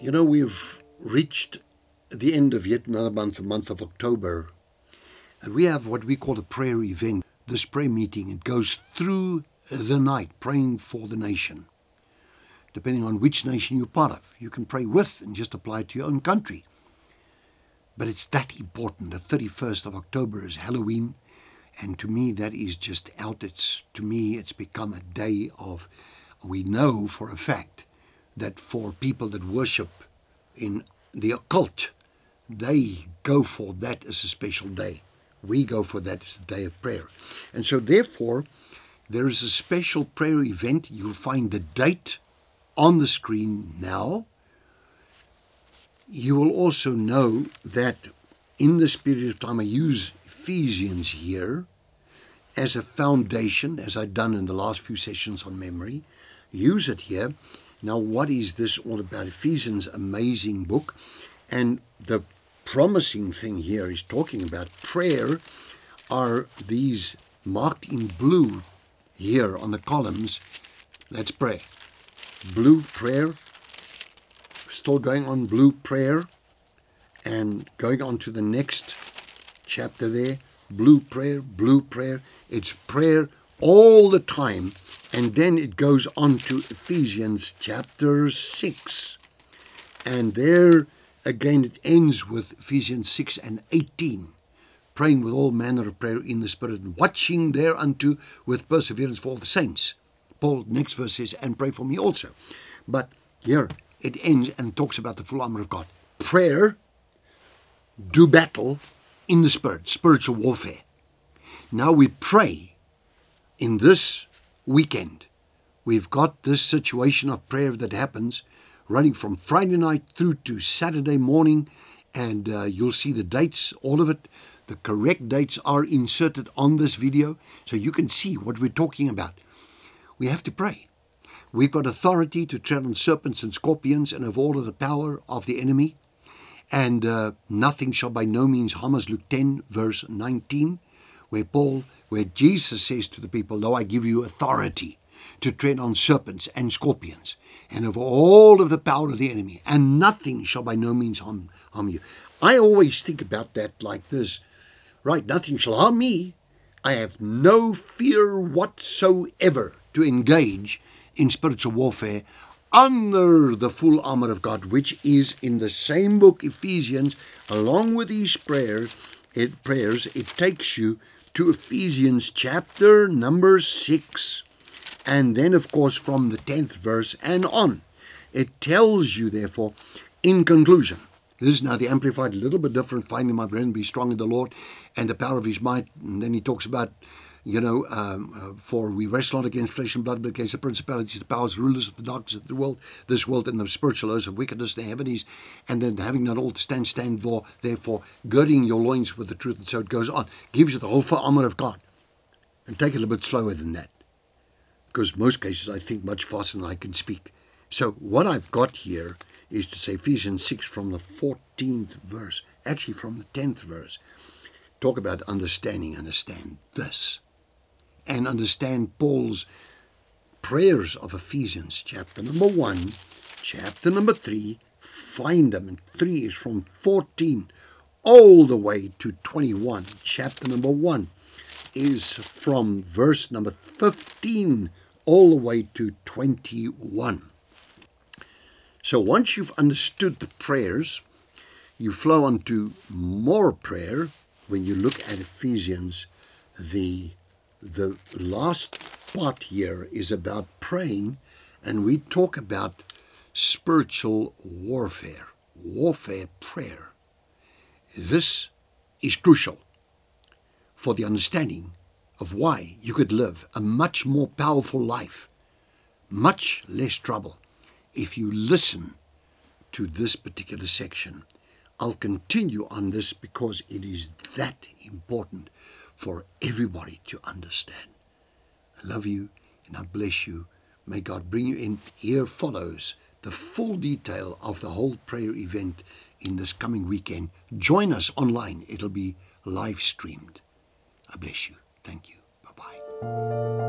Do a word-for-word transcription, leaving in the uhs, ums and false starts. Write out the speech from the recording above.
You know, we've reached the end of yet another month, the month of October, and we have what we call a prayer event, this prayer meeting. It goes through the night, praying for the nation. Depending on which nation you're part of, you can pray with and just apply it to your own country. But it's that important. The thirty-first of October is Halloween, and to me that is just out. It's, to me it's become a day of, we know for a fact that for people that worship in the occult, they go for that as a special day. We go for that as a day of prayer. And so therefore, there is a special prayer event. You'll find the date on the screen now. You will also know that in this period of time, I use Ephesians here as a foundation, as I've done in the last few sessions on memory. Use it here. Now, what is this all about? Ephesians, amazing book. And the promising thing here is talking about prayer are these marked in blue here on the columns. Let's pray. Blue prayer. Still going on blue prayer. And going on to the next chapter there. Blue prayer, blue prayer. It's prayer all the time. And then it goes on to Ephesians chapter six. And there again it ends with Ephesians six and eighteen. Praying with all manner of prayer in the Spirit, and watching thereunto with perseverance for all the saints. Paul, next verse says, and pray for me also. But here it ends and talks about the full armor of God. Prayer, do battle in the Spirit, spiritual warfare. Now we pray in this weekend. We've got this situation of prayer that happens running from Friday night through to Saturday morning, and uh, you'll see the dates, all of it. The correct dates are inserted on this video so you can see what we're talking about. We have to pray. We've got authority to tread on serpents and scorpions and of all of the power of the enemy, and uh, nothing shall by no means harm us. Luke ten verse nineteen, where Paul where Jesus says to the people, "Lo, I give you authority to tread on serpents and scorpions, and of all of the power of the enemy, and nothing shall by no means harm, harm you." I always think about that like this, right? Nothing shall harm me. I have no fear whatsoever to engage in spiritual warfare under the full armor of God, which is in the same book, Ephesians, along with these prayers. It prayers it takes you to Ephesians chapter number six, and then of course from the tenth verse and on. It tells you therefore, in conclusion, this is now the Amplified, a little bit different, finding my brethren, be strong in the Lord and the power of his might. And then he talks about, you know, um, uh, for we wrestle not against flesh and blood, but against the principalities, the powers, rulers of the darkness of the world, this world, and the spiritual hosts of wickedness, the heavenlies. And then having not all to stand, stand for, therefore, girding your loins with the truth. And so it goes on. Gives you the whole full armor of God. And take it a little bit slower than that, because most cases I think much faster than I can speak. So what I've got here is to say Ephesians six from the fourteenth verse, actually from the tenth verse. Talk about understanding, understand this. And understand Paul's prayers of Ephesians chapter number one, chapter number three, find them. And three is from fourteen all the way to twenty-one. Chapter number one is from verse number fifteen all the way to twenty-one. So once you've understood the prayers, you flow on to more prayer when you look at Ephesians. The, the last part here is about praying, and we talk about spiritual warfare, warfare prayer. This is crucial for the understanding of why you could live a much more powerful life, much less trouble. If you listen to this particular section, I'll continue on this because it is that important for everybody to understand. I love you and I bless you. May God bring you in. Here follows the full detail of the whole prayer event in this coming weekend. Join us online. It'll be live streamed. I bless you. Thank you. Bye-bye.